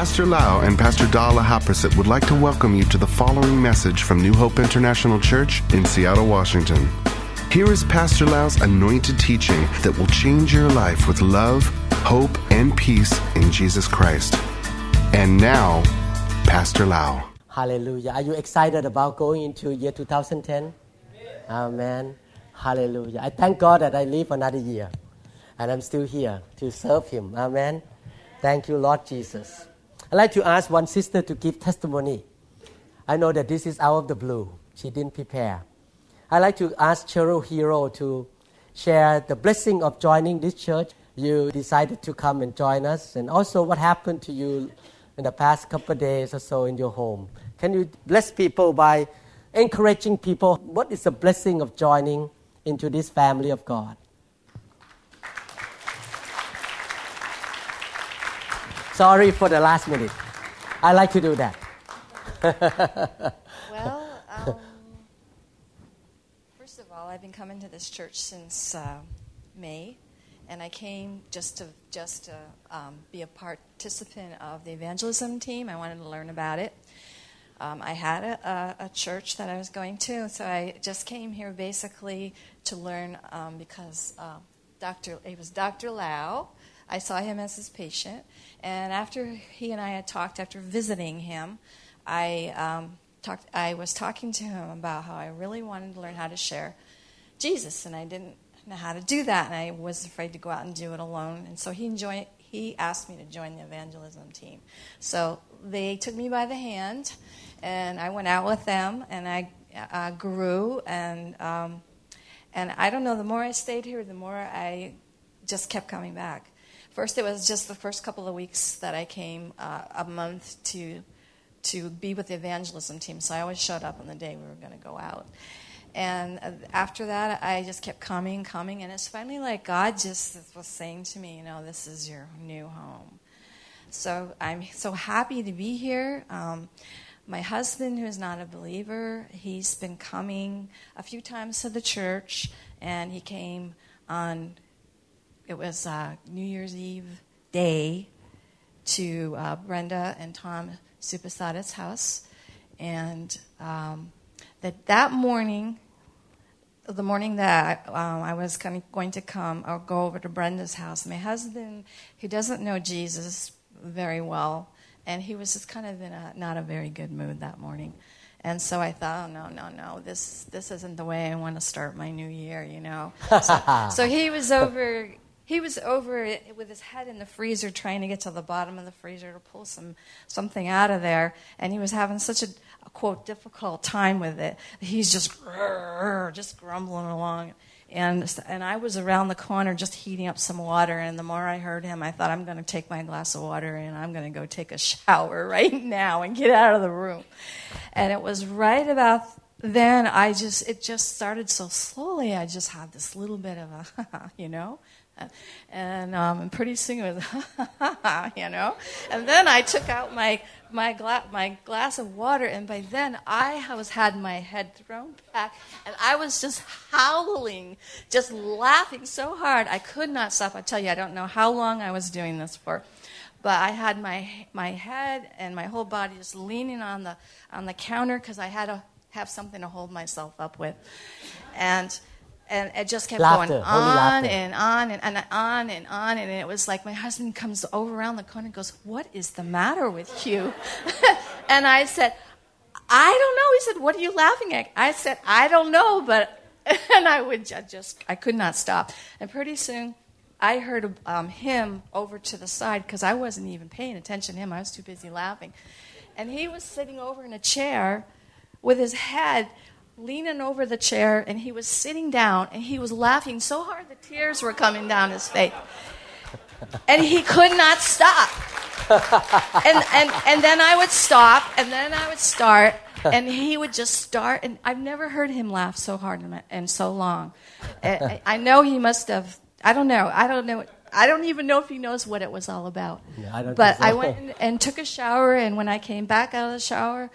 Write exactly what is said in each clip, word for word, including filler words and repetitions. Pastor Lau and Pastor Dala would like to welcome you to the following message from New Hope International Church in Seattle, Washington. Here is Pastor Lau's anointed teaching that will change your life with love, hope, and peace in Jesus Christ. And now, Pastor Lau. Hallelujah. Are you excited about going into year two thousand ten? Amen. Amen. Hallelujah. I thank God that I live another year and I'm still here to serve Him. Amen. Thank you, Lord Jesus. I'd like to ask one sister to give testimony. I know that this is out of the blue. She didn't prepare. I'd like to ask Cheryl Hero to share the blessing of joining this church. You decided to come and join us, and also what happened to you in the past couple of days or so in your home. Can you bless people by encouraging people? What is the blessing of joining into this family of God? Sorry for the last minute. I like to do that. Well, um, first of all, I've been coming to this church since uh, May. And I came just to just to um, be a participant of the evangelism team. I wanted to learn about it. Um, I had a, a, a church that I was going to, so I just came here basically to learn um, because uh, Doctor it was Doctor Lau. I saw him as his patient, and after he and I had talked, after visiting him, I um, talked. I was talking to him about how I really wanted to learn how to share Jesus, and I didn't. Know how to do that, and I was afraid to go out and do it alone. And so he enjoy, he asked me to join the evangelism team. So they took me by the hand, and I went out with them, and I uh, grew. And um, and I don't know, the more I stayed here, the more I just kept coming back. First, it was just the first couple of weeks that I came uh, a month to to be with the evangelism team. So I always showed up on the day we were going to go out. And after that, I just kept coming, coming, and it's finally like God just was saying to me, you know, this is your new home. So I'm so happy to be here. Um, my husband, who is not a believer, he's been coming a few times to the church, and he came on, it was uh, New Year's Eve day to uh, Brenda and Tom Supasada's house, and um That that morning, the morning that um, I was kind of going to come or go over to Brenda's house, my husband, who doesn't know Jesus very well, and he was just kind of in a not a very good mood that morning. And so I thought, oh, no, no, no, this this isn't the way I want to start my new year, you know. So, so he was over he was over it with his head in the freezer trying to get to the bottom of the freezer to pull some something out of there, and he was having such a... a quote difficult time with it. He's just just grumbling along, and and I was around the corner just heating up some water. And the more I heard him, I thought, I'm going to take my glass of water and I'm going to go take a shower right now and get out of the room. And it was right about then I just it just started so slowly. I just had this little bit of a you know. And um, pretty soon it was, you know. And then I took out my my, gla- my glass of water, and by then I was had my head thrown back, and I was just howling, just laughing so hard I could not stop. I tell you, I don't know how long I was doing this for, but I had my my head and my whole body just leaning on the on the counter because I had to have something to hold myself up with, and. And it just kept laughter, going on and on and, and on and on. And it was like my husband comes over around the corner and goes, what is the matter with you? And I said, I don't know. He said, what are you laughing at? I said, I don't know. But and I would just, I could not stop. And pretty soon I heard um, him over to the side because I wasn't even paying attention to him. I was too busy laughing. And he was sitting over in a chair with his head leaning over the chair, and he was sitting down, and he was laughing so hard the tears were coming down his face, and he could not stop. And and and then I would stop, and then I would start, and he would just start. And I've never heard him laugh so hard and so long. I, I know he must have. I don't know. I don't know. I don't even know if he knows what it was all about. Yeah, I don't. But think so. I went and, and took a shower, and when I came back out of the shower,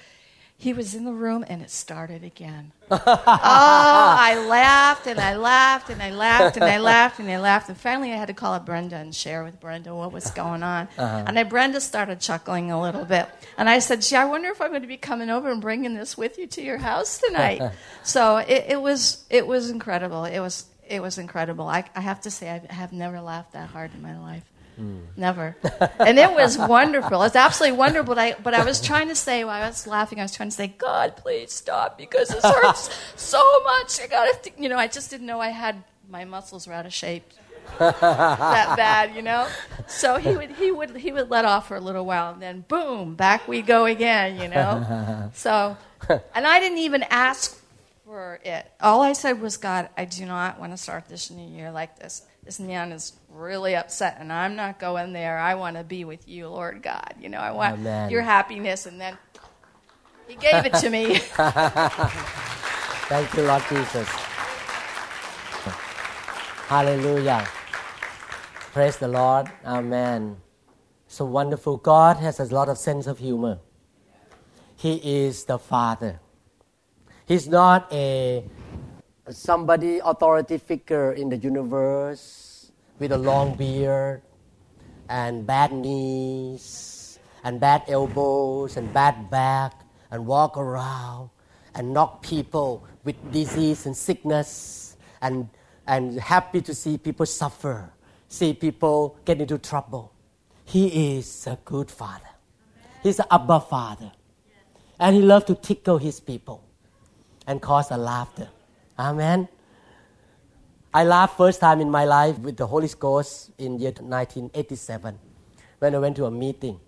He was in the room, and it started again. Oh, I laughed, and I laughed, and I laughed, and I laughed, and I laughed. And finally, I had to call up Brenda and share with Brenda what was going on. Uh-huh. And I, Brenda started chuckling a little bit. And I said, gee, I wonder if I'm going to be coming over and bringing this with you to your house tonight. So it, it was it was incredible. It was it was incredible. I, I have to say, I have never laughed that hard in my life. Mm. Never. And it was wonderful. It was absolutely wonderful. But I, but I was trying to say, while I was laughing, I was trying to say, God, please stop, because this hurts so much. I got to, you know, I just didn't know I had my muscles were out of shape that bad, you know. So he would, he would, he would let off for a little while, and then boom, back we go again, you know. So, and I didn't even ask for it. All I said was, God, I do not want to start this new year like this. This man is really upset, and I'm not going there. I want to be with you, Lord God. You know, I want Amen. Your happiness. And then he gave it to me. Thank you, Lord Jesus. Hallelujah. Praise the Lord. Amen. So wonderful. God has a lot of sense of humor. He is the Father. He's not a somebody, authority figure in the universe with a long beard and bad knees and bad elbows and bad back and walk around and knock people with disease and sickness and and happy to see people suffer, see people get into trouble. He is a good Father. Amen. He's an Abba Father. Yes. And he loves to tickle his people and cause a laughter. Amen. I laughed first time in my life with the Holy Ghost in year nineteen eighty-seven when I went to a meeting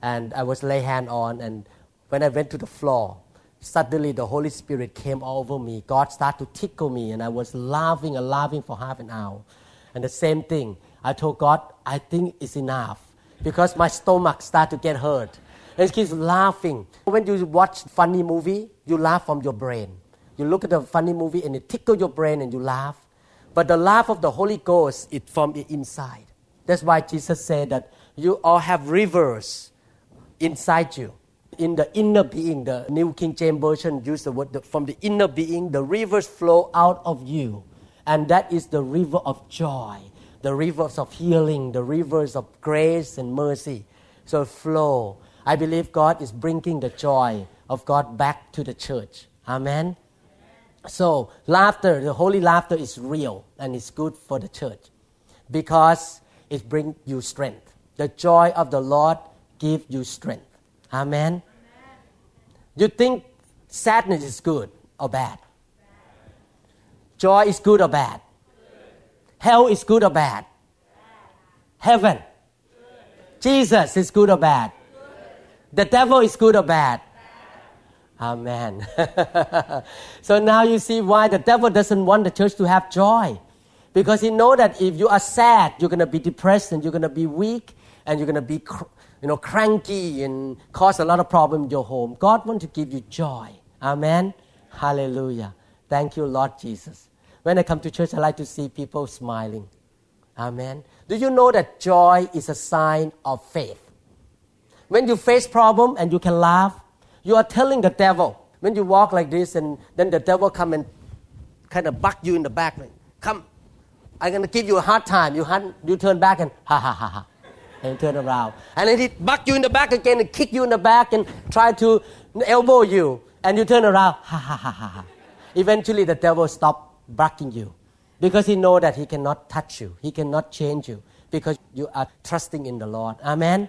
and I was lay hand on, and when I went to the floor, suddenly the Holy Spirit came all over me. God started to tickle me, and I was laughing and laughing for half an hour. And the same thing, I told God, I think it's enough, because my stomach started to get hurt. And it keeps laughing. When you watch funny movie, you laugh from your brain. You look at a funny movie and it tickles your brain and you laugh. But the laugh of the Holy Ghost is from the inside. That's why Jesus said that you all have rivers inside you. In the inner being, the New King James Version used the word, the, from the inner being, the rivers flow out of you. And that is the river of joy, the rivers of healing, the rivers of grace and mercy. So flow. I believe God is bringing the joy of God back to the church. Amen. So laughter, the holy laughter is real and it's good for the church because it brings you strength. The joy of the Lord gives you strength. Amen? Amen. You think sadness is good or bad? Bad. Joy is good or bad? Good. Hell is good or bad? Bad. Heaven? Good. Jesus is good or bad? Good. The devil is good or bad? Amen. So now you see why the devil doesn't want the church to have joy. Because he knows that if you are sad, you're going to be depressed and you're going to be weak and you're going to be cr- you know, cranky and cause a lot of problems in your home. God wants to give you joy. Amen. Hallelujah. Thank you, Lord Jesus. When I come to church, I like to see people smiling. Amen. Do you know that joy is a sign of faith? When you face problem and you can laugh, you are telling the devil, when you walk like this, and then the devil come and kind of buck you in the back. Like, come, I'm going to give you a hard time. You hand, you turn back and ha, ha, ha, ha, and turn around. And then he buck you in the back again and kick you in the back and try to elbow you. And you turn around, ha, ha, ha, ha, ha. Eventually the devil stop bucking you because he know that he cannot touch you. He cannot change you because you are trusting in the Lord. Amen? Amen.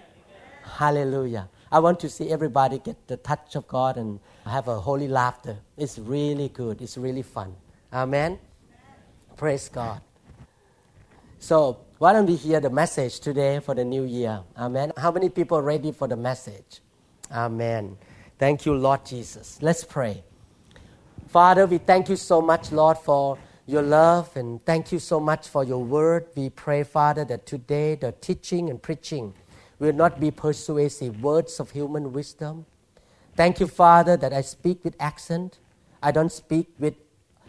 Hallelujah. I want to see everybody get the touch of God and have a holy laughter. It's really good. It's really fun. Amen? Amen. Praise God. So why don't we hear the message today for the new year? Amen. How many people are ready for the message? Amen. Thank you, Lord Jesus. Let's pray. Father, we thank you so much, Lord, for your love, and thank you so much for your word. We pray, Father, that today the teaching and preaching will not be persuasive words of human wisdom. Thank you, Father, that I speak with accent. I don't speak with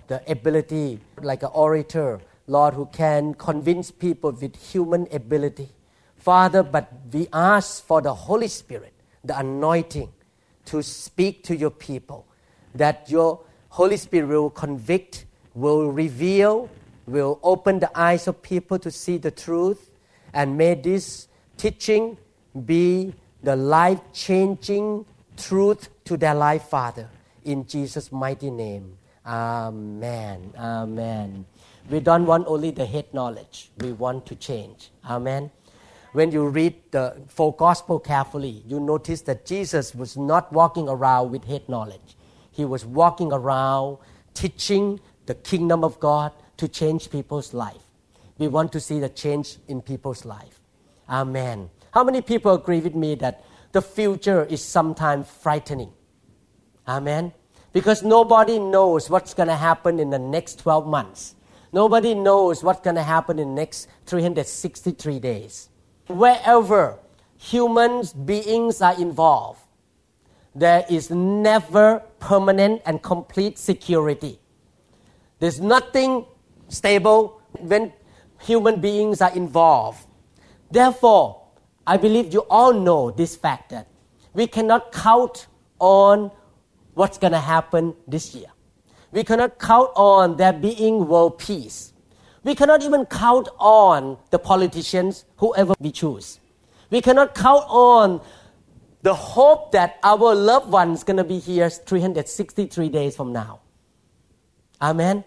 the ability like an orator, Lord, who can convince people with human ability. Father, but we ask for the Holy Spirit, the anointing, to speak to your people, that your Holy Spirit will convict, will reveal, will open the eyes of people to see the truth, and may this teaching be the life-changing truth to their life, Father. In Jesus' mighty name, amen, amen. We don't want only the head knowledge. We want to change, amen. When you read the full gospel carefully, you notice that Jesus was not walking around with head knowledge. He was walking around teaching the kingdom of God to change people's life. We want to see the change in people's life. Amen. How many people agree with me that the future is sometimes frightening? Amen. Because nobody knows what's going to happen in the next twelve months. Nobody knows what's going to happen in the next three hundred sixty-three days. Wherever human beings are involved, there is never permanent and complete security. There's nothing stable when human beings are involved. Therefore, I believe you all know this fact that we cannot count on what's going to happen this year. We cannot count on there being world peace. We cannot even count on the politicians, whoever we choose. We cannot count on the hope that our loved ones is going to be here three hundred sixty-three days from now. Amen?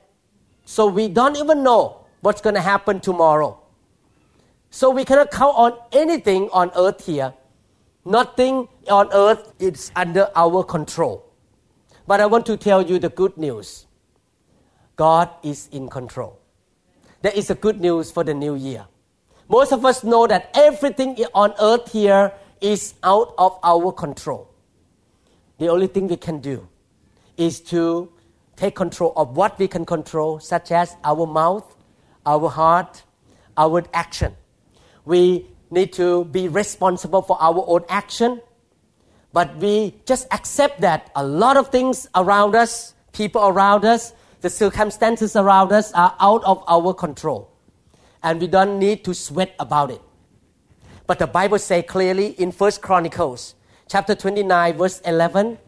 So we don't even know what's going to happen tomorrow. So we cannot count on anything on earth here. Nothing on earth is under our control. But I want to tell you the good news. God is in control. There is a good news for the new year. Most of us know that everything on earth here is out of our control. The only thing we can do is to take control of what we can control, such as our mouth, our heart, our action. We need to be responsible for our own action. But we just accept that a lot of things around us, people around us, the circumstances around us are out of our control. And we don't need to sweat about it. But the Bible says clearly in First Chronicles, chapter twenty-nine, verse eleven,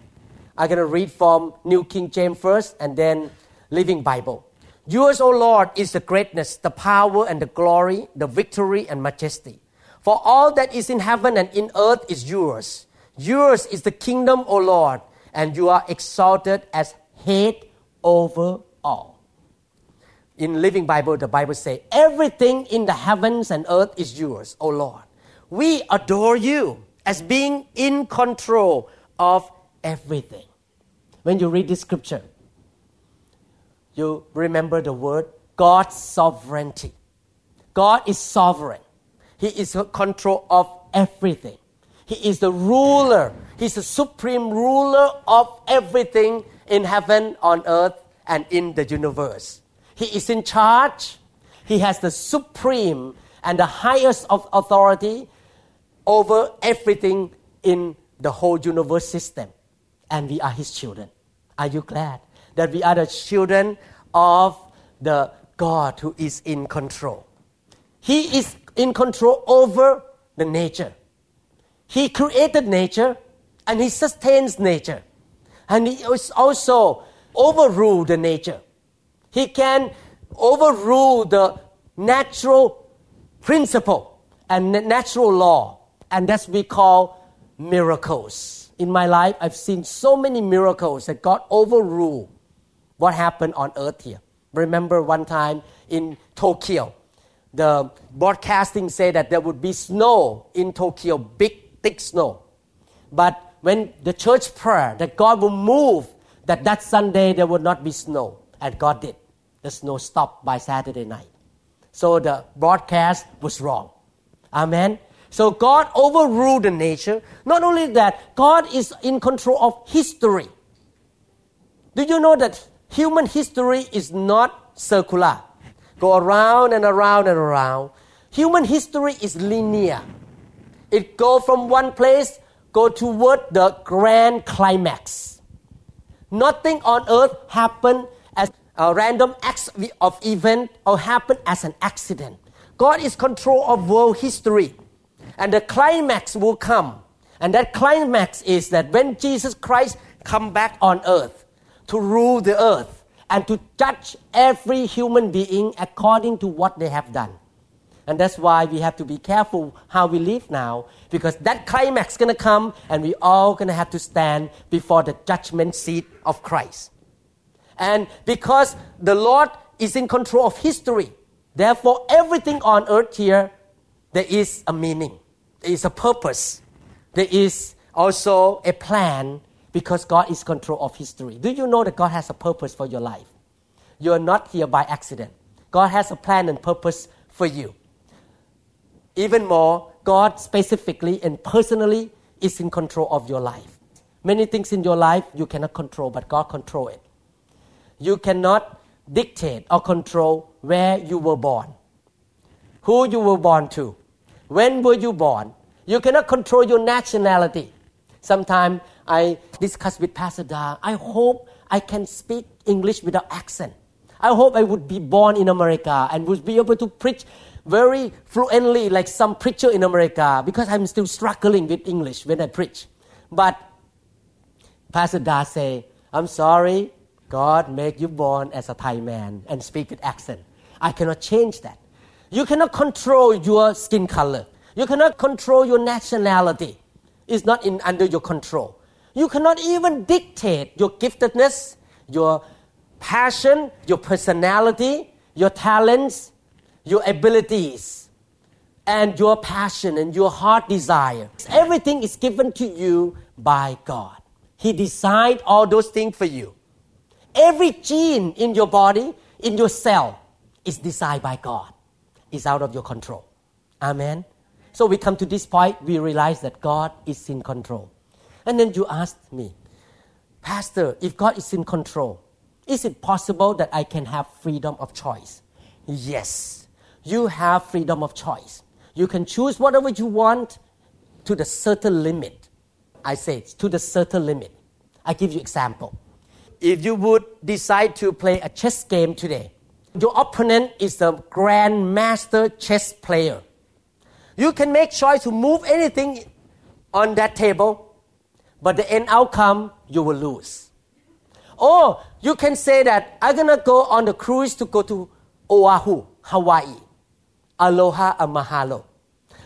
I'm going to read from New King James first and then Living Bible. Yours, O Lord, is the greatness, the power and the glory, the victory and majesty. For all that is in heaven and in earth is yours. Yours is the kingdom, O Lord, and you are exalted as head over all. In Living Bible, the Bible says, everything in the heavens and earth is yours, O Lord. We adore you as being in control of everything. When you read this scripture, you remember the word God's sovereignty. God is sovereign. He is in control of everything. He is the ruler. He's the supreme ruler of everything in heaven, on earth, and in the universe. He is in charge. He has the supreme and the highest of authority over everything in the whole universe system. And we are His children. Are you glad that we are the children of the God who is in control? He is in control over the nature. He created nature, and He sustains nature. And He is also overrule the nature. He can overrule the natural principle and natural law. And that's what we call miracles. In my life, I've seen so many miracles that God overruled what happened on earth here. Remember one time in Tokyo, the broadcasting said that there would be snow in Tokyo, big thick snow. But when the church prayer that God will move, that that Sunday there would not be snow. And God did. The snow stopped by Saturday night. So the broadcast was wrong. Amen. So God overruled the nature. Not only that, God is in control of history. Do you know that human history is not circular? Go around and around and around. Human history is linear. It goes from one place, go toward the grand climax. Nothing on earth happened as a random act of event or happened as an accident. God is in control of world history. And the climax will come And that climax is that when Jesus Christ comes back on earth to rule the earth and to judge every human being according to what they have done. And that's why we have to be careful how we live now, because that climax is going to come and we all going to have to stand before the judgment seat of Christ. And because the Lord is in control of history, therefore everything on earth here, there is a meaning, there is a purpose, there is also a plan, because God is in control of history. Do you know that God has a purpose for your life? You are not here by accident. God has a plan and purpose for you. Even more, God specifically and personally is in control of your life. Many things in your life you cannot control, but God controls it. You cannot dictate or control where you were born, who you were born to, when were you born. You cannot control your nationality. Sometimes I discuss with Pastor Dala, I hope I can speak English without accent. I hope I would be born in America and would be able to preach very fluently like some preacher in America, because I'm still struggling with English when I preach. But Pastor Dala say, I'm sorry, God made you born as a Thai man and speak with accent. I cannot change that. You cannot control your skin color. You cannot control your nationality. It's not in, under your control. You cannot even dictate your giftedness, your passion, your personality, your talents, your abilities, and your passion and your heart desire. Everything is given to you by God. He designed all those things for you. Every gene in your body, in your cell, is designed by God. It's out of your control. Amen? So we come to this point, we realize that God is in control. And then you asked me, Pastor, if God is in control, is it possible that I can have freedom of choice? Yes, you have freedom of choice. You can choose whatever you want to the certain limit. I say it's to the certain limit. I give you example. If you would decide to play a chess game today, your opponent is a grandmaster chess player. You can make choice to move anything on that table, but the end outcome, you will lose. Or you can say that I'm going to go on the cruise to go to Oahu, Hawaii. Aloha and mahalo.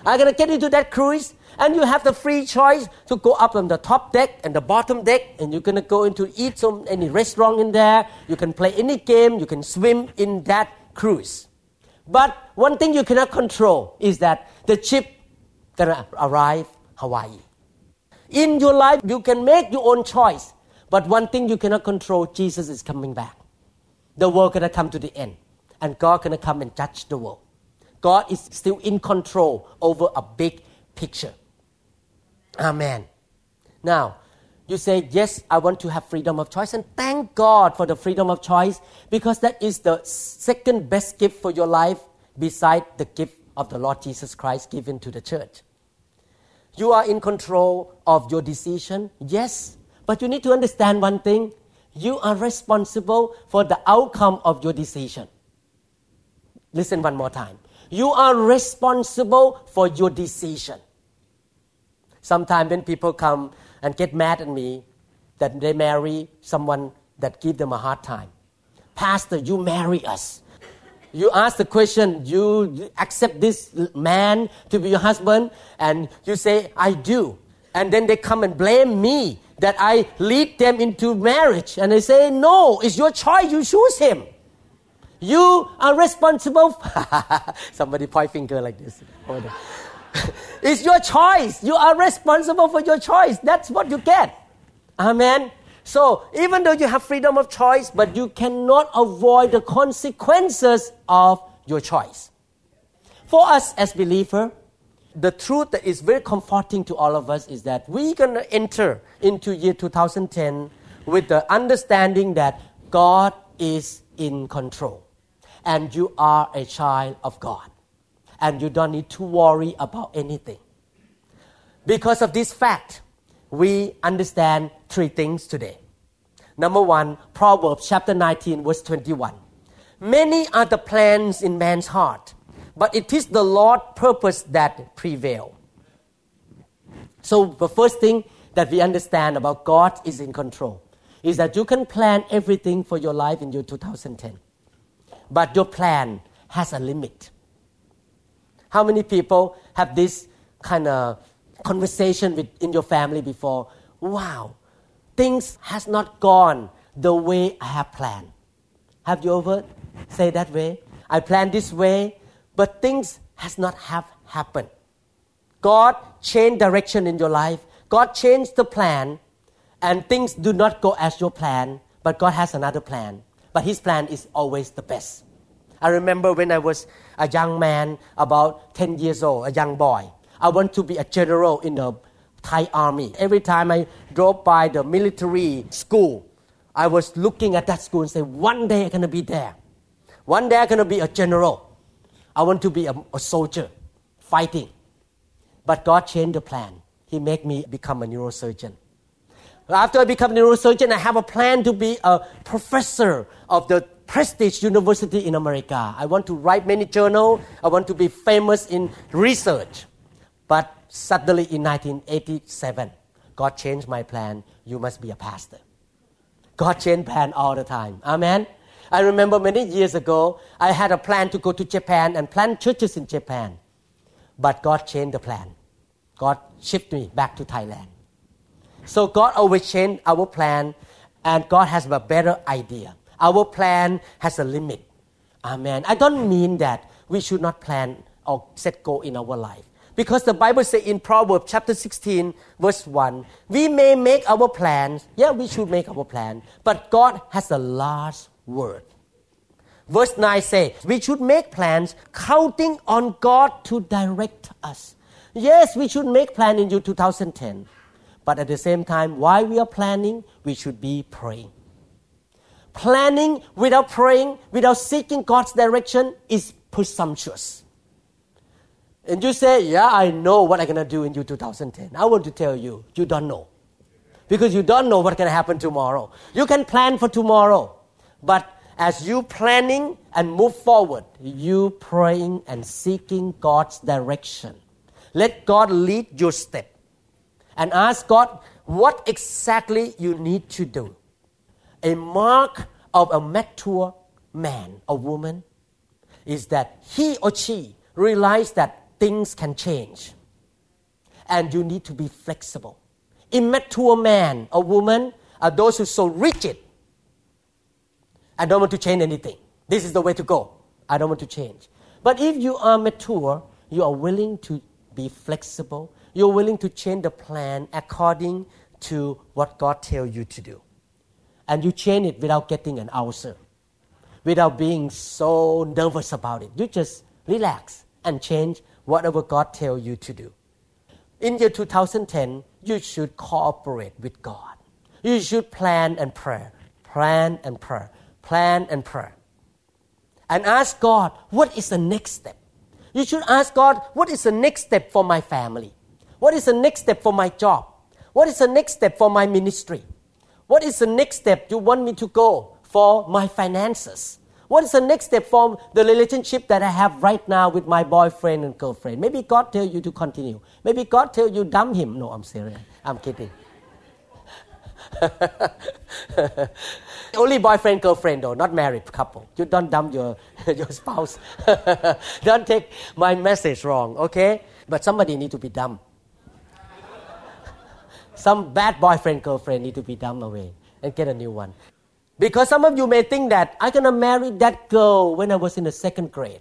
I'm going to get into that cruise, and you have the free choice to go up on the top deck and the bottom deck, and you're going to go into eat some any restaurant in there. You can play any game. You can swim in that cruise. But one thing you cannot control is that the ship going to arrive Hawaii. In your life, you can make your own choice. But one thing you cannot control, Jesus is coming back. The world going to come to the end. And God going to come and judge the world. God is still in control over a big picture. Amen. Now, you say, yes, I want to have freedom of choice. And thank God for the freedom of choice, because that is the second best gift for your life beside the gift of the Lord Jesus Christ given to the church. You are in control of your decision, yes, but you need to understand one thing. You are responsible for the outcome of your decision. Listen one more time. You are responsible for your decision. Sometimes when people come and get mad at me that they marry someone that give them a hard time. Pastor, you marry us. You ask the question, you accept this man to be your husband, and you say, I do. And then they come and blame me that I lead them into marriage. And they say, no, it's your choice, you choose him. You are responsible. Somebody point finger like this. It's your choice. You are responsible for your choice. That's what you get. Amen. So even though you have freedom of choice, but you cannot avoid the consequences of your choice. For us as believers, the truth that is very comforting to all of us is that we're going to enter into year two thousand ten with the understanding that God is in control. And you are a child of God. And you don't need to worry about anything. Because of this fact, we understand three things today. Number one, Proverbs chapter nineteen, verse twenty-one. Many are the plans in man's heart, but it is the Lord's purpose that prevail. So the first thing that we understand about God is in control is that you can plan everything for your life in your two thousand ten. But your plan has a limit. How many people have this kind of conversation with, in your family before? Wow, things has not gone the way I have planned. Have you ever say that way? I planned this way, but things has not have happened. God changed direction in your life. God changed the plan, and things do not go as your plan, but God has another plan. But His plan is always the best. I remember when I was a young man, about ten years old, a young boy. I wanted to be a general in the Thai army. Every time I drove by the military school, I was looking at that school and say, one day I'm going to be there. One day I'm going to be a general. I want to be a, a soldier, fighting. But God changed the plan. He made me become a neurosurgeon. After I become a neurosurgeon, I have a plan to be a professor of the prestige university in America. I want to write many journals. I want to be famous in research. But suddenly in nineteen eighty-seven, God changed my plan. You must be a pastor. God changed plan all the time. Amen. I remember many years ago, I had a plan to go to Japan and plant churches in Japan. But God changed the plan. God shifted me back to Thailand. So God always changed our plan, and God has a better idea. Our plan has a limit. Amen. I don't mean that we should not plan or set goal in our life. Because the Bible says in Proverbs chapter sixteen, verse one, we may make our plans. Yeah, we should make our plan. But God has a last word. Verse nine says, we should make plans counting on God to direct us. Yes, we should make plans in year two thousand ten. But at the same time, while we are planning, we should be praying. Planning without praying, without seeking God's direction is presumptuous. And you say, yeah, I know what I'm going to do in year two thousand ten. I want to tell you, you don't know. Because you don't know what's going to happen tomorrow. You can plan for tomorrow. But as you planning and move forward, you praying and seeking God's direction. Let God lead your step. And ask God what exactly you need to do. A mark of a mature man or woman is that he or she realizes that things can change. And you need to be flexible. Immature man or woman are those who are so rigid. I don't want to change anything. This is the way to go. I don't want to change. But if you are mature, you are willing to be flexible. You're willing to change the plan according to what God tells you to do. And you change it without getting an ulcer, without being so nervous about it. You just relax and change whatever God tells you to do. In year two thousand ten, you should cooperate with God. You should plan and pray, plan and pray, plan and pray. And ask God, what is the next step? You should ask God, what is the next step for my family? What is the next step for my job? What is the next step for my ministry? What is the next step you want me to go for my finances? What is the next step for the relationship that I have right now with my boyfriend and girlfriend? Maybe God tells you to continue. Maybe God tells you dump him. No, I'm serious. I'm kidding. Only boyfriend, girlfriend though, not married couple. You don't dump your, your spouse. Don't take my message wrong, okay? But somebody need to be dumped. Some bad boyfriend, girlfriend need to be dumped away and get a new one. Because some of you may think that I'm going to marry that girl when I was in the second grade.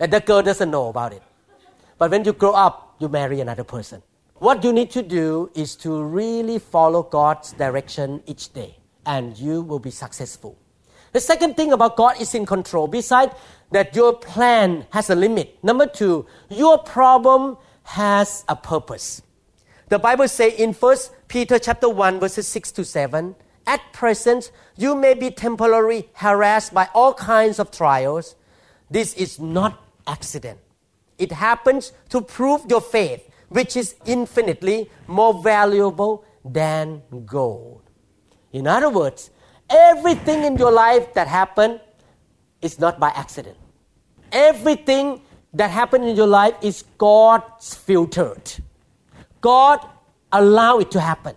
And that girl doesn't know about it. But when you grow up, you marry another person. What you need to do is to really follow God's direction each day. And you will be successful. The second thing about God is in control. Besides that your plan has a limit. Number two, your problem has a purpose. The Bible says in First Peter chapter one, verses six to seven, at present, you may be temporarily harassed by all kinds of trials. This is not accident. It happens to prove your faith, which is infinitely more valuable than gold. In other words, everything in your life that happened is not by accident. Everything that happened in your life is God's filtered. God allow it to happen.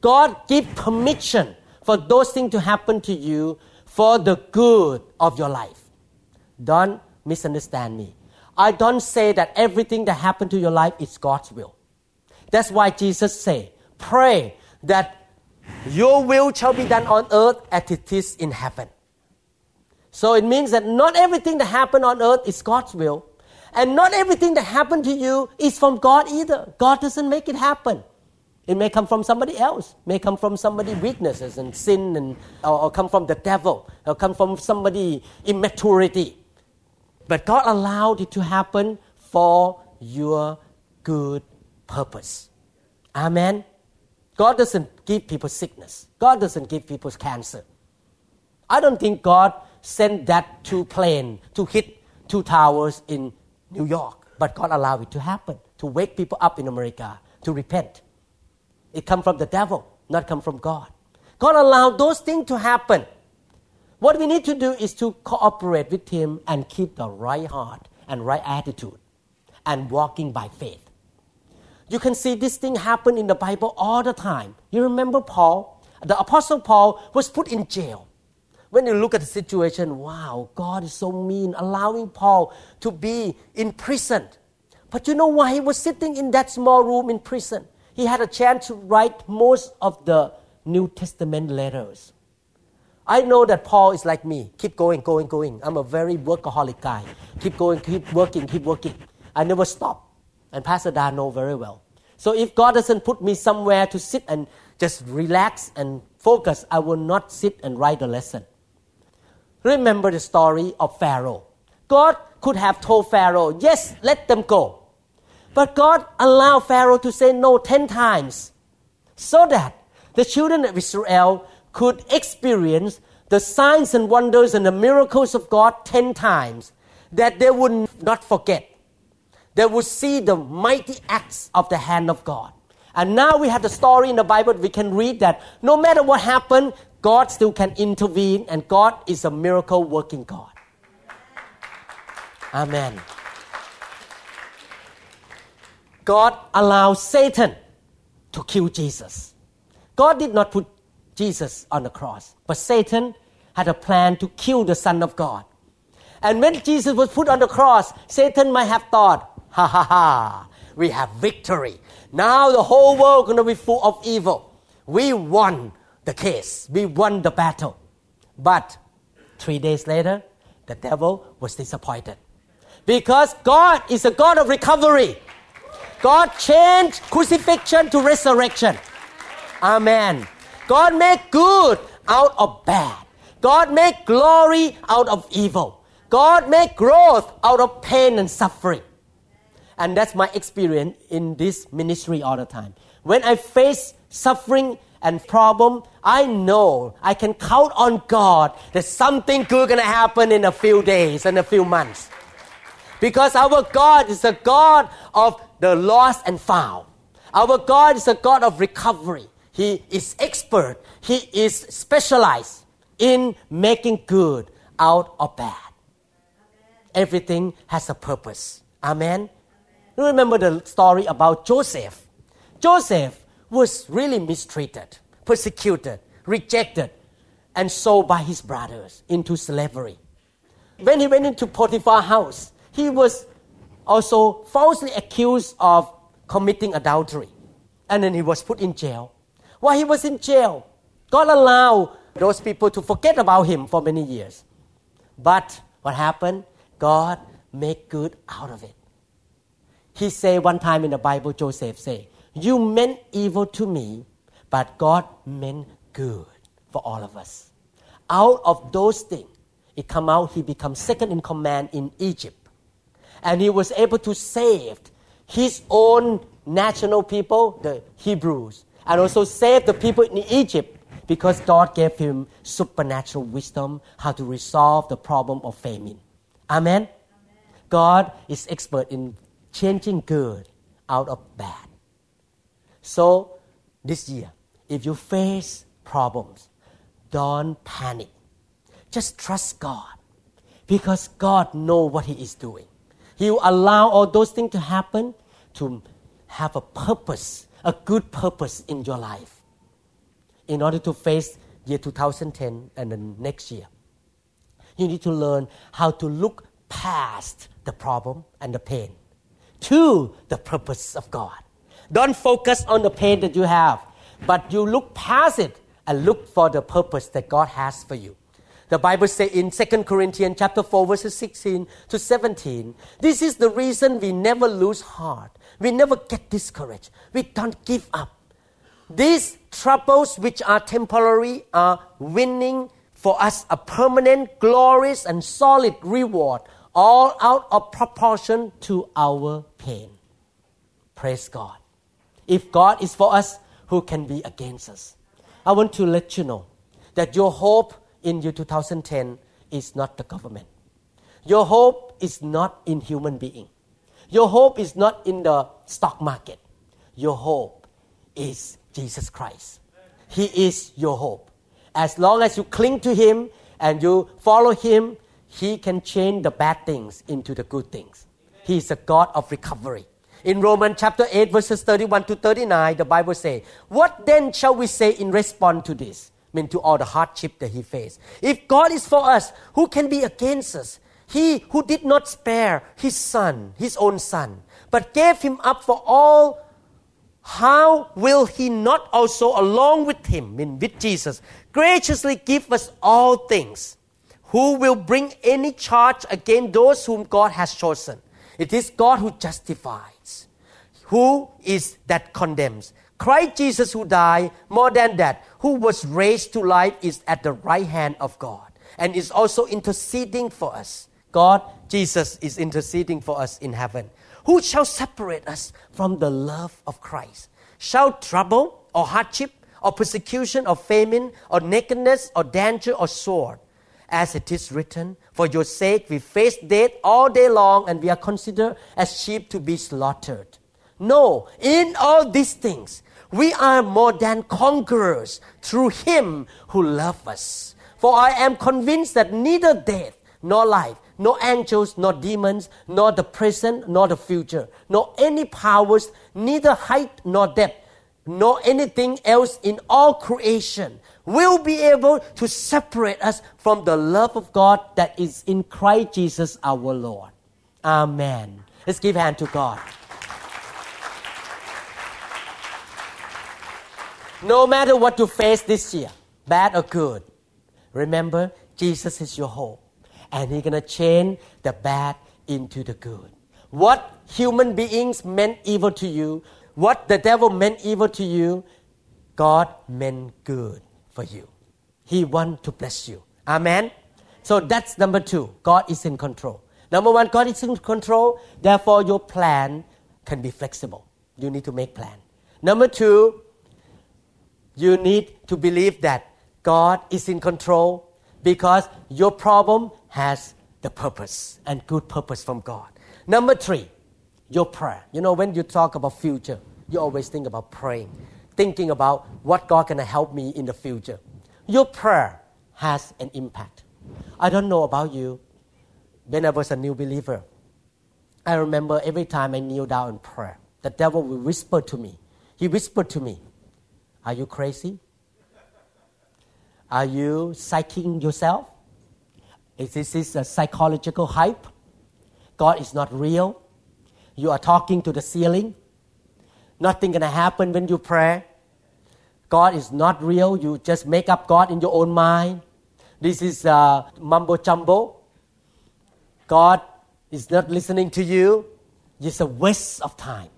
God give permission for those things to happen to you for the good of your life. Don't misunderstand me. I don't say that everything that happened to your life is God's will. That's why Jesus said, pray that your will shall be done on earth as it is in heaven. So it means that not everything that happened on earth is God's will. And not everything that happened to you is from God either. God doesn't make it happen. It may come from somebody else. It may come from somebody's weaknesses and sin, and or, or come from the devil, or come from somebody's immaturity. But God allowed it to happen for your good purpose. Amen? God doesn't give people sickness. God doesn't give people cancer. I don't think God sent that two plane to hit two towers in New York. But God allowed it to happen, to wake people up in America, to repent. It come from the devil, not come from God. God allowed those things to happen. What we need to do is to cooperate with Him and keep the right heart and right attitude and walking by faith. You can see this thing happen in the Bible all the time. You remember Paul? The Apostle Paul was put in jail. When you look at the situation, wow, God is so mean, allowing Paul to be imprisoned. But you know why he was sitting in that small room in prison? He had a chance to write most of the New Testament letters. I know that Paul is like me. Keep going, going, going. I'm a very workaholic guy. Keep going, keep working, keep working. I never stop. And Pastor Darnell knows very well. So if God doesn't put me somewhere to sit and just relax and focus, I will not sit and write a lesson. Remember the story of Pharaoh. God could have told Pharaoh, yes, let them go. But God allowed Pharaoh to say no ten times so that the children of Israel could experience the signs and wonders and the miracles of God ten times, that they would not forget. They would see the mighty acts of the hand of God. And now we have the story in the Bible. We can read that no matter what happened, God still can intervene, and God is a miracle-working God. Amen. God allowed Satan to kill Jesus. God did not put Jesus on the cross, but Satan had a plan to kill the Son of God. And when Jesus was put on the cross, Satan might have thought, ha ha ha, we have victory. Now the whole world is going to be full of evil. We won the case. We won the battle. But three days later, the devil was disappointed. Because God is a God of recovery. God changed crucifixion to resurrection. Amen. God made good out of bad. God made glory out of evil. God made growth out of pain and suffering. And that's my experience in this ministry all the time. When I face suffering and problem, I know I can count on God that something good going to happen in a few days and a few months. Because our God is a God of the lost and found. Our God is a God of recovery. He is expert. He is specialized in making good out of bad. Everything has a purpose. Amen. Remember the story about Joseph. Joseph was really mistreated, persecuted, rejected, and sold by his brothers into slavery. When he went into Potiphar's house, he was also falsely accused of committing adultery. And then he was put in jail. While he was in jail, God allowed those people to forget about him for many years. But what happened? God made good out of it. He said one time in the Bible, Joseph said, you meant evil to me, but God meant good for all of us. Out of those things, it come out he becomes second in command in Egypt. And he was able to save his own national people, the Hebrews, and also save the people in Egypt because God gave him supernatural wisdom how to resolve the problem of famine. Amen? Amen. God is expert in changing good out of bad. So, this year, if you face problems, don't panic. Just trust God, because God knows what He is doing. He will allow all those things to happen to have a purpose, a good purpose in your life in order to face year two thousand ten and the next year. You need to learn how to look past the problem and the pain to the purpose of God. Don't focus on the pain that you have, but you look past it and look for the purpose that God has for you. The Bible says in Second Corinthians chapter four, verses sixteen to seventeen, this is the reason we never lose heart. We never get discouraged. We don't give up. These troubles which are temporary are winning for us a permanent, glorious, and solid reward, all out of proportion to our pain. Praise God. If God is for us, who can be against us? I want to let you know that your hope in year two thousand ten is not the government. Your hope is not in human being. Your hope is not in the stock market. Your hope is Jesus Christ. He is your hope. As long as you cling to Him and you follow Him, He can change the bad things into the good things. Amen. He is a God of recovery. In Romans chapter eight, verses thirty-one to thirty-nine, the Bible says, what then shall we say in response to this? I mean, to all the hardship that He faced. If God is for us, who can be against us? He who did not spare His Son, His own Son, but gave Him up for all, how will He not also, along with Him, I mean with Jesus, graciously give us all things? Who will bring any charge against those whom God has chosen? It is God who justifies. Who is that condemns? Christ Jesus, who died, more than that, who was raised to life, is at the right hand of God and is also interceding for us. God, Jesus, is interceding for us in heaven. Who shall separate us from the love of Christ? Shall trouble or hardship or persecution or famine or nakedness or danger or sword? As it is written, for your sake we face death all day long, and we are considered as sheep to be slaughtered. No, in all these things we are more than conquerors through Him who loved us. For I am convinced that neither death nor life, nor angels, nor demons, nor the present, nor the future, nor any powers, neither height nor depth, nor anything else in all creation will be able to separate us from the love of God that is in Christ Jesus our Lord. Amen. Let's give a hand to God. No matter what you face this year, bad or good, remember, Jesus is your hope. And He's going to change the bad into the good. What human beings meant evil to you, what the devil meant evil to you, God meant good for you. He wants to bless you. Amen? So that's number two. God is in control. Number one, God is in control. Therefore, your plan can be flexible. You need to make plan. Number two, you need to believe that God is in control because your problem has the purpose and good purpose from God. Number three, your prayer. You know, when you talk about future, you always think about praying, thinking about what God can help me in the future. Your prayer has an impact. I don't know about you. When I was a new believer, I remember every time I kneel down in prayer, the devil would whisper to me. He whispered to me, are you crazy? Are you psyching yourself? Is this is a psychological hype? God is not real. You are talking to the ceiling. Nothing going to happen when you pray. God is not real. You just make up God in your own mind. This is uh, mumbo jumbo. God is not listening to you. It's a waste of time.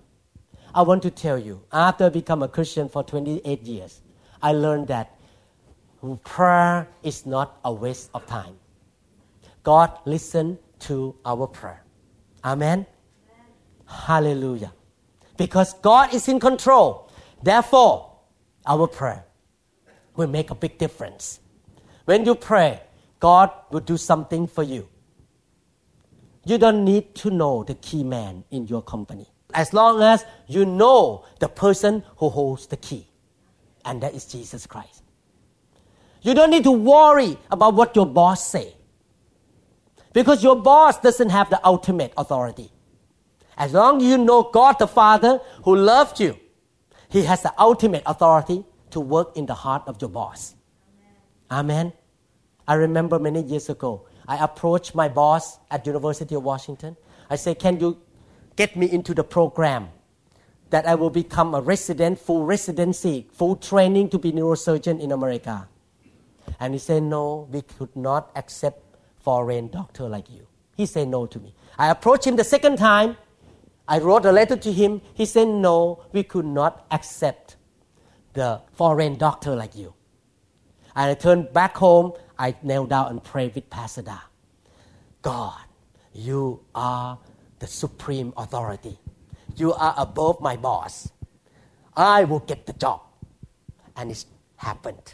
I want to tell you, after I became a Christian for twenty-eight years, I learned that prayer is not a waste of time. God listen to our prayer. Amen? Amen? Hallelujah. Because God is in control. Therefore, our prayer will make a big difference. When you pray, God will do something for you. You don't need to know the key man in your company. As long as you know the person who holds the key. And that is Jesus Christ. You don't need to worry about what your boss says. Because your boss doesn't have the ultimate authority. As long as you know God the Father who loved you. He has the ultimate authority to work in the heart of your boss. Amen. Amen. I remember many years ago, I approached my boss at University of Washington. I said, can you get me into the program that I will become a resident, full residency, full training to be neurosurgeon in America? And he said, no, we could not accept foreign doctor like you. He said no to me. I approached him the second time. I wrote a letter to him. He said, no, we could not accept the foreign doctor like you. And I turned back home. I knelt down and prayed with Pastor Dala. God, you are the supreme authority. You are above my boss. I will get the job. And it happened.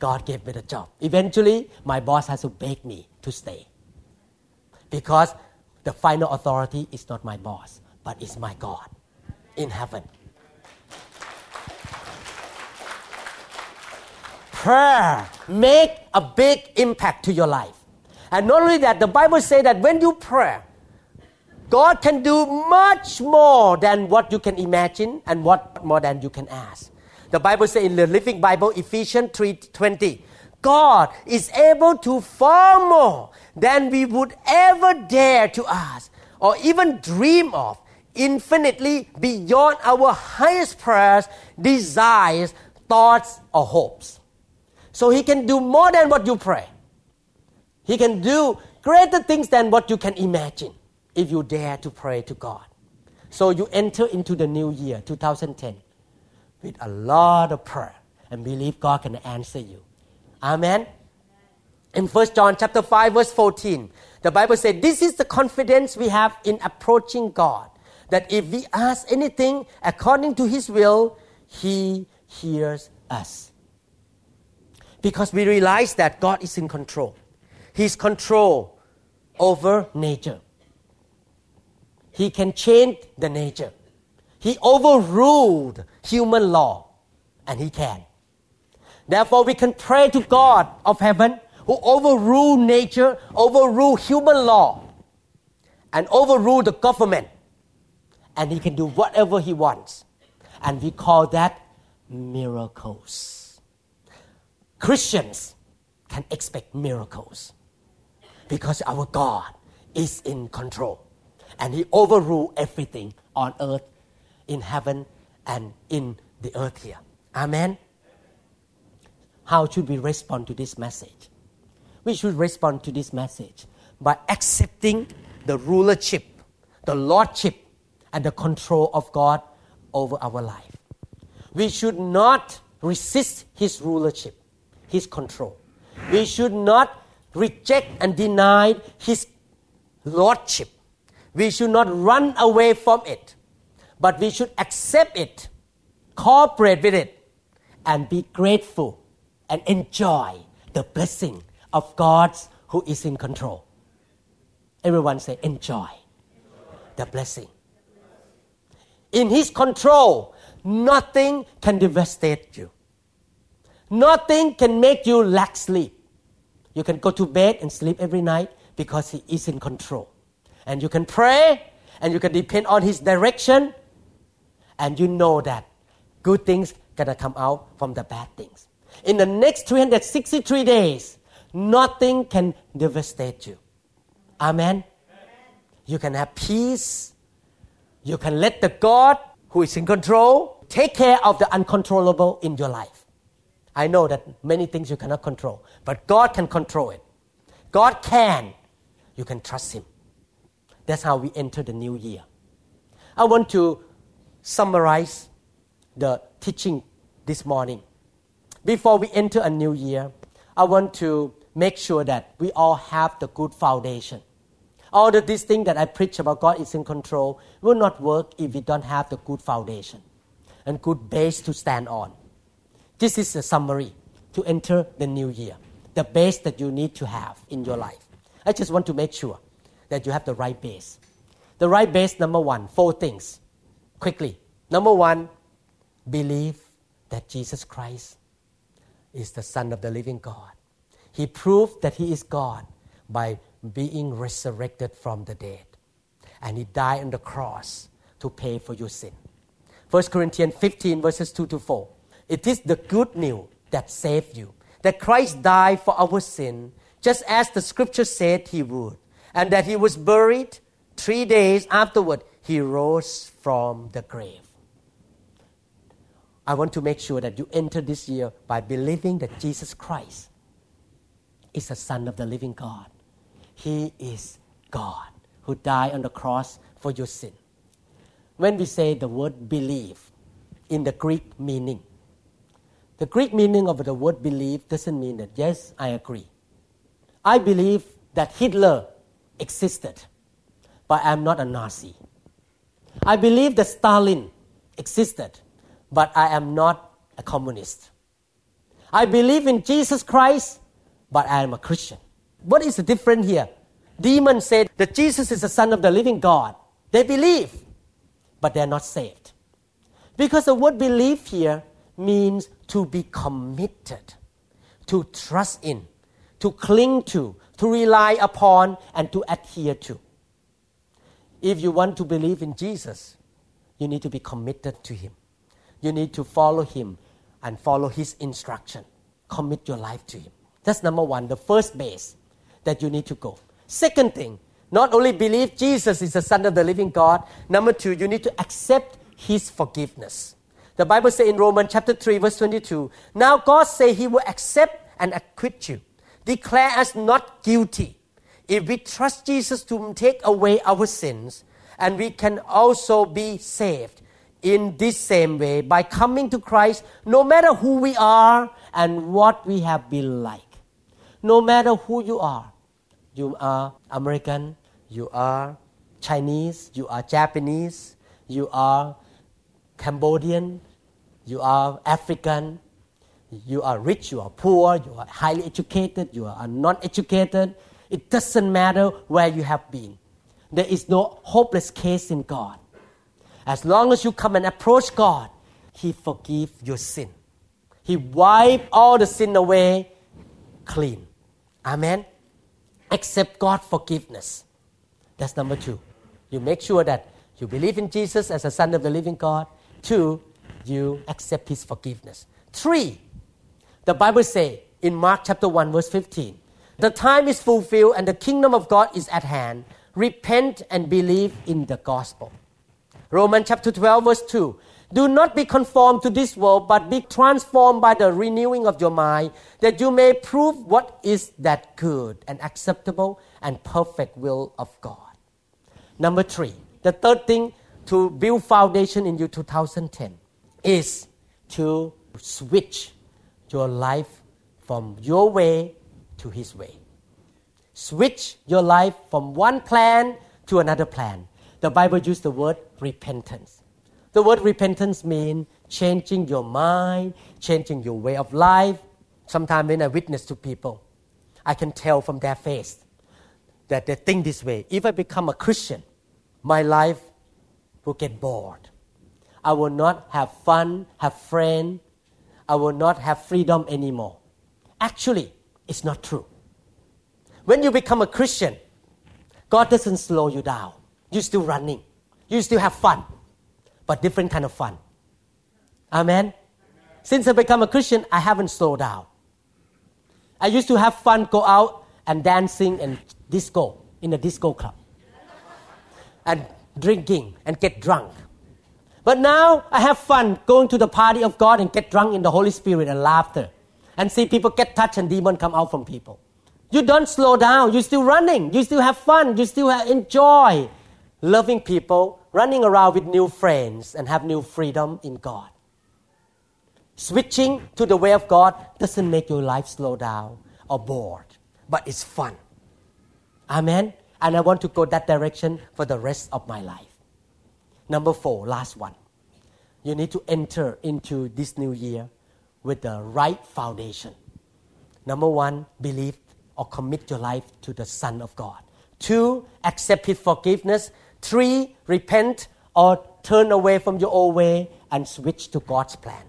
God gave me the job. Eventually, my boss has to beg me to stay. Because the final authority is not my boss, but it's my God in heaven. Prayer make a big impact to your life. And not only that, the Bible says that when you pray, God can do much more than what you can imagine and what more than you can ask. The Bible says in the Living Bible, Ephesians three twenty, God is able to far more than we would ever dare to ask or even dream of, infinitely beyond our highest prayers, desires, thoughts, or hopes. So He can do more than what you pray. He can do greater things than what you can imagine if you dare to pray to God. So you enter into the new year, two thousand ten, with a lot of prayer and believe God can answer you. Amen? In First John chapter five, verse fourteen, the Bible says, this is the confidence we have in approaching God, that if we ask anything according to His will, He hears us. Because we realize that God is in control. He's control over nature. He can change the nature. He overruled human law, and He can. Therefore, we can pray to God of heaven who overruled nature, overruled human law, and overruled the government. And He can do whatever He wants. And we call that miracles. Christians can expect miracles because our God is in control and He overrules everything on earth, in heaven, and in the earth here. Amen? How should we respond to this message? We should respond to this message by accepting the rulership, the lordship, and the control of God over our life. We should not resist His rulership, His control. We should not reject and deny His lordship. We should not run away from it, but we should accept it, cooperate with it, and be grateful and enjoy the blessing of God who is in control. Everyone say, enjoy the blessing. In His control, nothing can devastate you. Nothing can make you lack sleep. You can go to bed and sleep every night because He is in control. And you can pray and you can depend on His direction. And you know that good things are going to come out from the bad things. In the next three hundred sixty-three days, nothing can devastate you. Amen? Amen. You can have peace. You can let the God who is in control take care of the uncontrollable in your life. I know that many things you cannot control, but God can control it. God can. You can trust Him. That's how we enter the new year. I want to summarize the teaching this morning. Before we enter a new year, I want to make sure that we all have the good foundation. All of these things that I preach about God is in control will not work if we don't have the good foundation and good base to stand on. This is a summary to enter the new year, the base that you need to have in your life. I just want to make sure that you have the right base. The right base, number one, four things, quickly. Number one, believe that Jesus Christ is the Son of the living God. He proved that He is God by being resurrected from the dead. And He died on the cross to pay for your sin. First Corinthians fifteen, verses two to four. It is the good news that saved you, that Christ died for our sin, just as the Scripture said He would, and that He was buried. Three days afterward, He rose from the grave. I want to make sure that you enter this year by believing that Jesus Christ is the Son of the living God. He is God who died on the cross for your sin. When we say the word believe in the Greek meaning, the Greek meaning of the word believe doesn't mean that, yes, I agree. I believe that Hitler existed, but I am not a Nazi. I believe that Stalin existed, but I am not a communist. I believe in Jesus Christ, but I am a Christian. What is the difference here? Demons said that Jesus is the Son of the living God. They believe, but they are not saved. Because the word believe here means to be committed, to trust in, to cling to, to rely upon, and to adhere to. If you want to believe in Jesus, you need to be committed to Him. You need to follow Him and follow His instruction. Commit your life to Him. That's number one, the first base that you need to go. Second thing, not only believe Jesus is the Son of the living God, number two, you need to accept His forgiveness. The Bible says in Romans chapter three, verse twenty-two, now God says He will accept and acquit you, declare us not guilty, if we trust Jesus to take away our sins, and we can also be saved in this same way by coming to Christ, no matter who we are and what we have been like. No matter who you are, you are American, you are Chinese, you are Japanese, you are Cambodian, you are African, you are rich, you are poor, you are highly educated, you are not educated. It doesn't matter where you have been. There is no hopeless case in God. As long as you come and approach God, He forgives your sin. He wipes all the sin away clean. Amen? Accept God's forgiveness. That's number two. You make sure that you believe in Jesus as the Son of the living God. Two, you accept His forgiveness. Three, the Bible says in Mark chapter one, verse fifteen, the time is fulfilled and the kingdom of God is at hand. Repent and believe in the gospel. Romans chapter twelve, verse two. Do not be conformed to this world, but be transformed by the renewing of your mind, that you may prove what is that good and acceptable and perfect will of God. Number three, the third thing to build foundation in your two thousand ten is to switch your life from your way to His way. Switch your life from one plan to another plan. The Bible uses the word repentance. The word repentance means changing your mind, changing your way of life. Sometimes when I witness to people, I can tell from their face that they think this way. If I become a Christian, my life will get bored. I will not have fun, have friends. I will not have freedom anymore. Actually, it's not true. When you become a Christian, God doesn't slow you down. You're still running. You still have fun, but different kind of fun. Amen? Since I become a Christian, I haven't slowed down. I used to have fun, go out and dancing and disco, in a disco club, and drinking and get drunk. But now I have fun going to the party of God and get drunk in the Holy Spirit and laughter, and see people get touched and demons come out from people. You don't slow down. You're still running. You still have fun. You still have enjoy loving people, running around with new friends, and have new freedom in God. Switching to the way of God doesn't make your life slow down or bored, but it's fun. Amen? And I want to go that direction for the rest of my life. Number four, last one. You need to enter into this new year with the right foundation. Number one, believe or commit your life to the Son of God. Two, accept His forgiveness. Three, repent or turn away from your old way and switch to God's plan.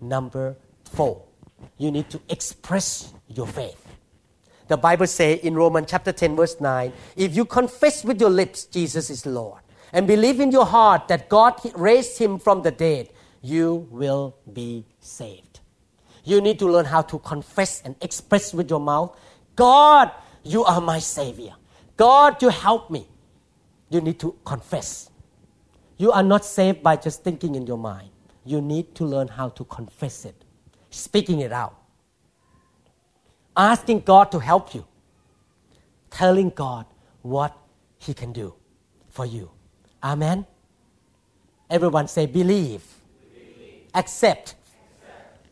Number four, you need to express your faith. The Bible says in Romans chapter ten, verse nine, if you confess with your lips Jesus is Lord and believe in your heart that God raised him from the dead, you will be saved. You need to learn how to confess and express with your mouth, God, you are my Savior. God, you help me. You need to confess. You are not saved by just thinking in your mind. You need to learn how to confess it, speaking it out, asking God to help you, telling God what He can do for you. Amen? Everyone say believe. Believe. Accept. Accept.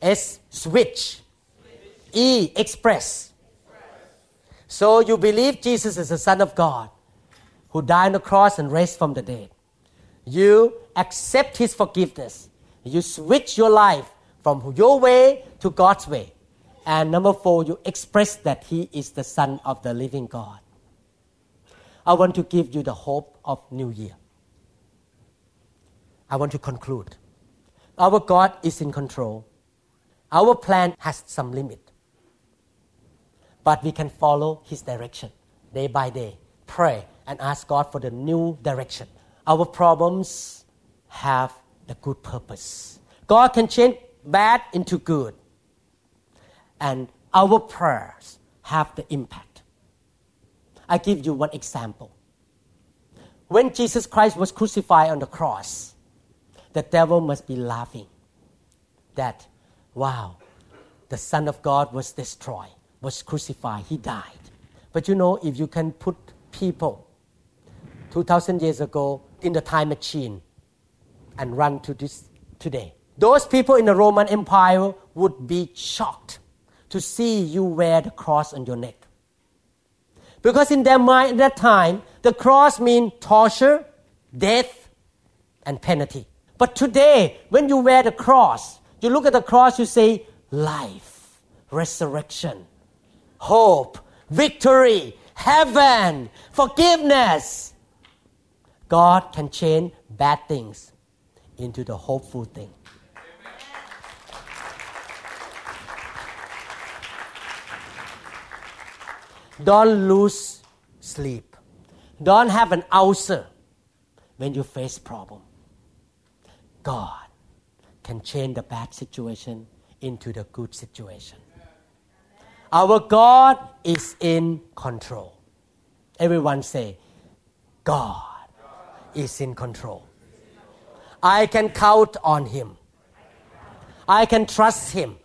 S, switch. Switch. E, express. express. So you believe Jesus is the Son of God who died on the cross and raised from the dead. You accept His forgiveness. You switch your life from your way to God's way. And number four, you express that He is the Son of the living God. I want to give you the hope of New Year. I want to conclude. Our God is in control. Our plan has some limit. But we can follow His direction day by day. Pray and ask God for the new direction. Our problems have the good purpose. God can change bad into good. And our prayers have the impact. I give you one example. When Jesus Christ was crucified on the cross, the devil must be laughing that, wow, the Son of God was destroyed, was crucified, He died. But you know, if you can put people two thousand years ago in the time machine and run to this today, those people in the Roman Empire would be shocked to see you wear the cross on your neck. Because in their mind at that time, the cross means torture, death, and penalty. But today, when you wear the cross, you look at the cross, you say, life, resurrection, hope, victory, heaven, forgiveness. God can change bad things into the hopeful thing. Don't lose sleep. Don't have an ulcer when you face problem. God can change the bad situation into the good situation. Our God is in control. Everyone say, God, God is in control. I can count on Him. I can trust Him.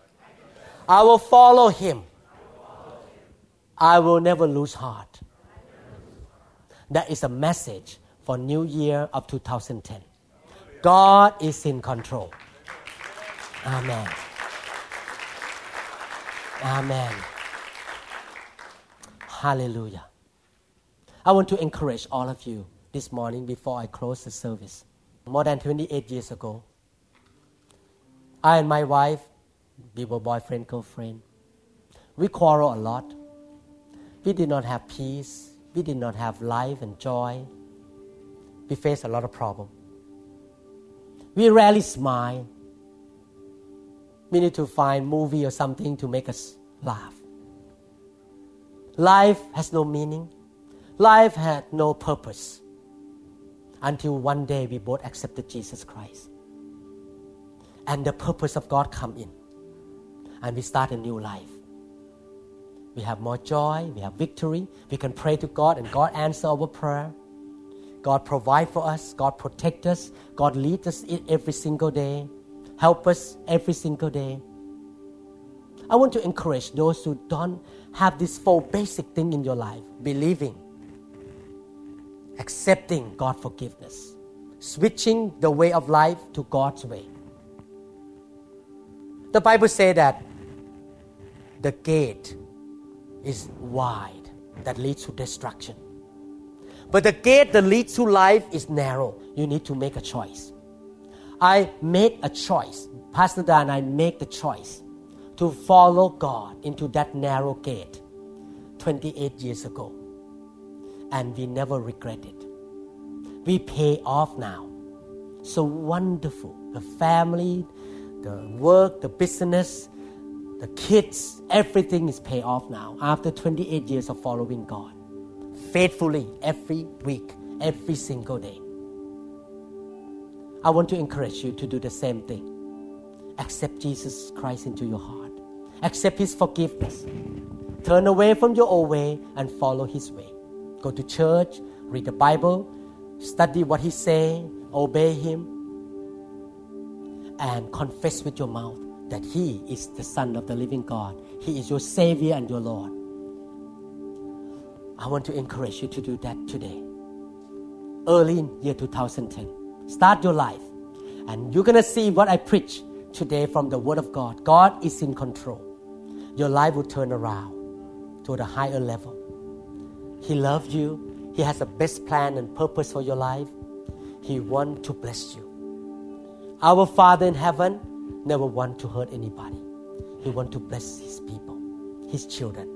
I will follow Him. I will never lose heart. That is a message for New Year of two thousand ten. God is in control. Amen. Amen. Hallelujah. I want to encourage all of you this morning before I close the service. More than twenty-eight years ago, I and my wife, we were boyfriend, girlfriend. We quarreled a lot. We did not have peace. We did not have life and joy. We faced a lot of problems. We rarely smile. We need to find movie or something to make us laugh. Life has no meaning. Life had no purpose. Until one day we both accepted Jesus Christ. And the purpose of God come in. And we start a new life. We have more joy, we have victory. We can pray to God and God answer our prayer. God provide for us, God protect us, God lead us every single day, help us every single day. I want to encourage those who don't have this four basic thing in your life, believing, accepting God's forgiveness, switching the way of life to God's way. The Bible says that the gate is wide that leads to destruction. But the gate that leads to life is narrow. You need to make a choice. I made a choice. Pastor Dan and I made the choice to follow God into that narrow gate twenty-eight years ago. And we never regret it. We pay off now. So wonderful. The family, the work, the business, the kids, everything is paid off now after twenty-eight years of following God faithfully every week, every single day. I want to encourage you to do the same thing. Accept Jesus Christ into your heart. Accept His forgiveness. Turn away from your old way and follow His way. Go to church, read the Bible, study what He says, obey Him, and confess with your mouth that He is the Son of the living God. He is your Savior and your Lord. I want to encourage you to do that today. Early in year two thousand ten, start your life. And you're going to see what I preach today from the Word of God. God is in control. Your life will turn around to a higher level. He loves you. He has the best plan and purpose for your life. He wants to bless you. Our Father in heaven never wants to hurt anybody. He wants to bless His people, His children.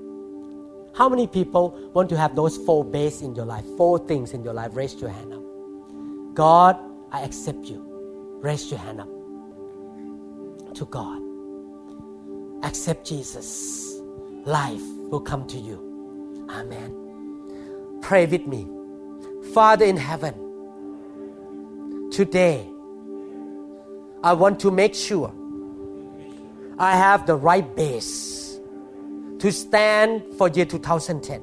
How many people want to have those four bases in your life, four things in your life? Raise your hand up. God, I accept you. Raise your hand up to God. Accept Jesus. Life will come to you. Amen. Pray with me. Father in heaven, today I want to make sure I have the right base to stand for year two thousand ten.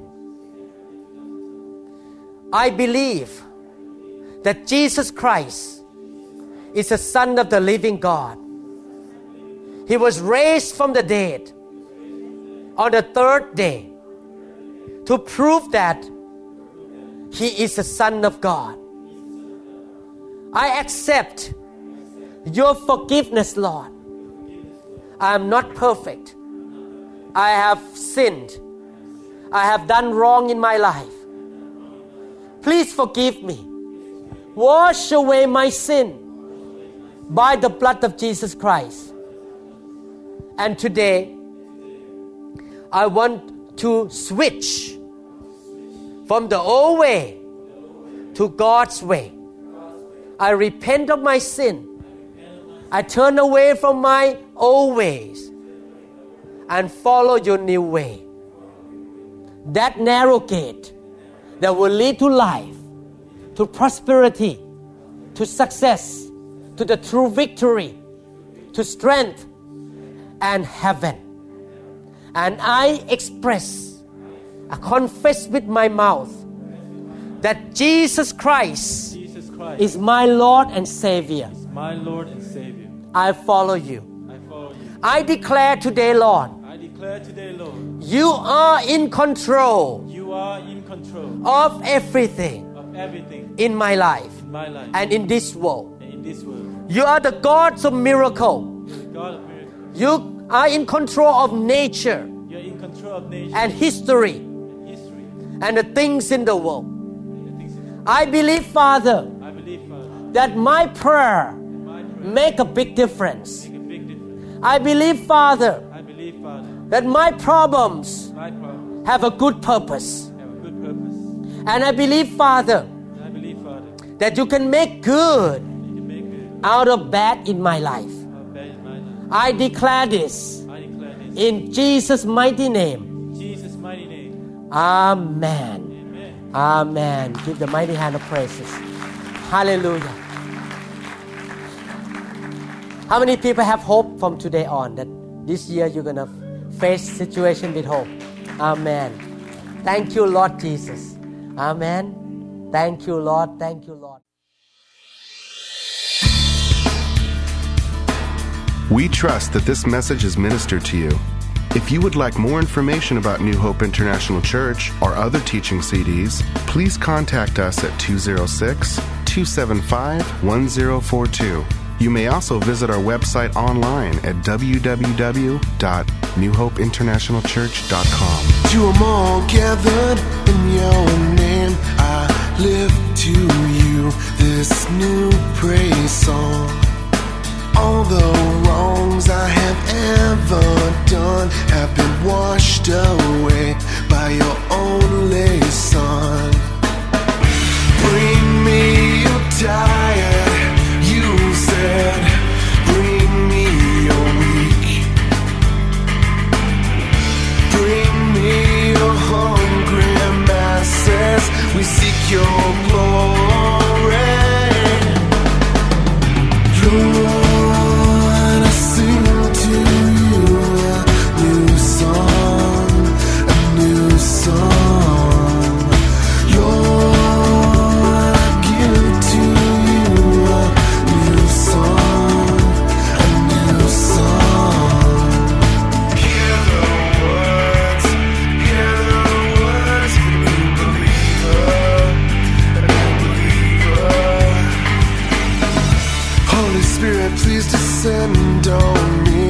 I believe that Jesus Christ is the Son of the living God. He was raised from the dead on the third day to prove that He is the Son of God. I accept Your forgiveness, Lord. I am not perfect. I have sinned. I have done wrong in my life. Please forgive me. Wash away my sin by the blood of Jesus Christ. And today, I want to switch from the old way to God's way. I repent of my sin. I turn away from my old ways and follow Your new way. That narrow gate that will lead to life, to prosperity, to success, to the true victory, to strength, and heaven. And I express, I confess with my mouth that Jesus Christ, Jesus Christ is my Lord and Savior. My Lord and Savior. I follow You. I follow You. I declare today, Lord. I declare today, Lord. You are in control. You are in control of everything. Of everything in my life. In my life. And in this world. And in this world. You are the God of miracle. You are in control of nature, you're in control of nature and, history, and history and the things in the world. The in the world. I believe, Father, I believe, Father, that my prayer, my prayer make, a big difference. make a big difference. I believe, Father, I believe, Father that my problems, my problems have, a good purpose. have a good purpose. And I believe, Father, I believe, Father that you can make good, can make good out of bad in my life. I declare this, I declare this. In Jesus' mighty name. Jesus' mighty name. Amen. Amen. Amen. Give the mighty hand of praises. Hallelujah. How many people have hope from today on that this year you're going to face situation with hope? Amen. Thank you, Lord Jesus. Amen. Thank you, Lord. Thank you, Lord. We trust that this message is ministered to you. If you would like more information about New Hope International Church or other teaching C Ds, please contact us at two oh six, two seven five, one oh four two. You may also visit our website online at w w w dot new hope international church dot com. To them all gathered in Your name, I lift to You this new praise song. All the wrongs I have ever done have been washed away by Your only Son. Bring me Your tired, You said. Bring me Your weak. Bring me Your hungry masses. We seek Your glory. descend on me.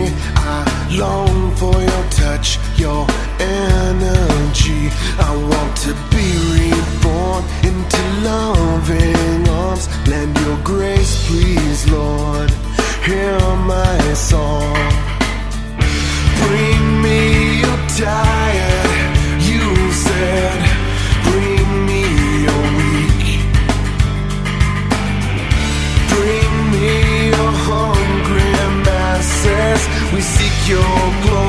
I long for your touch, your energy. I want to be reborn into loving arms. Let your grace, please, Lord, hear my song. Bring me your tired, you said. Bring me your weak. Bring me your hungry masses. We seek your glory.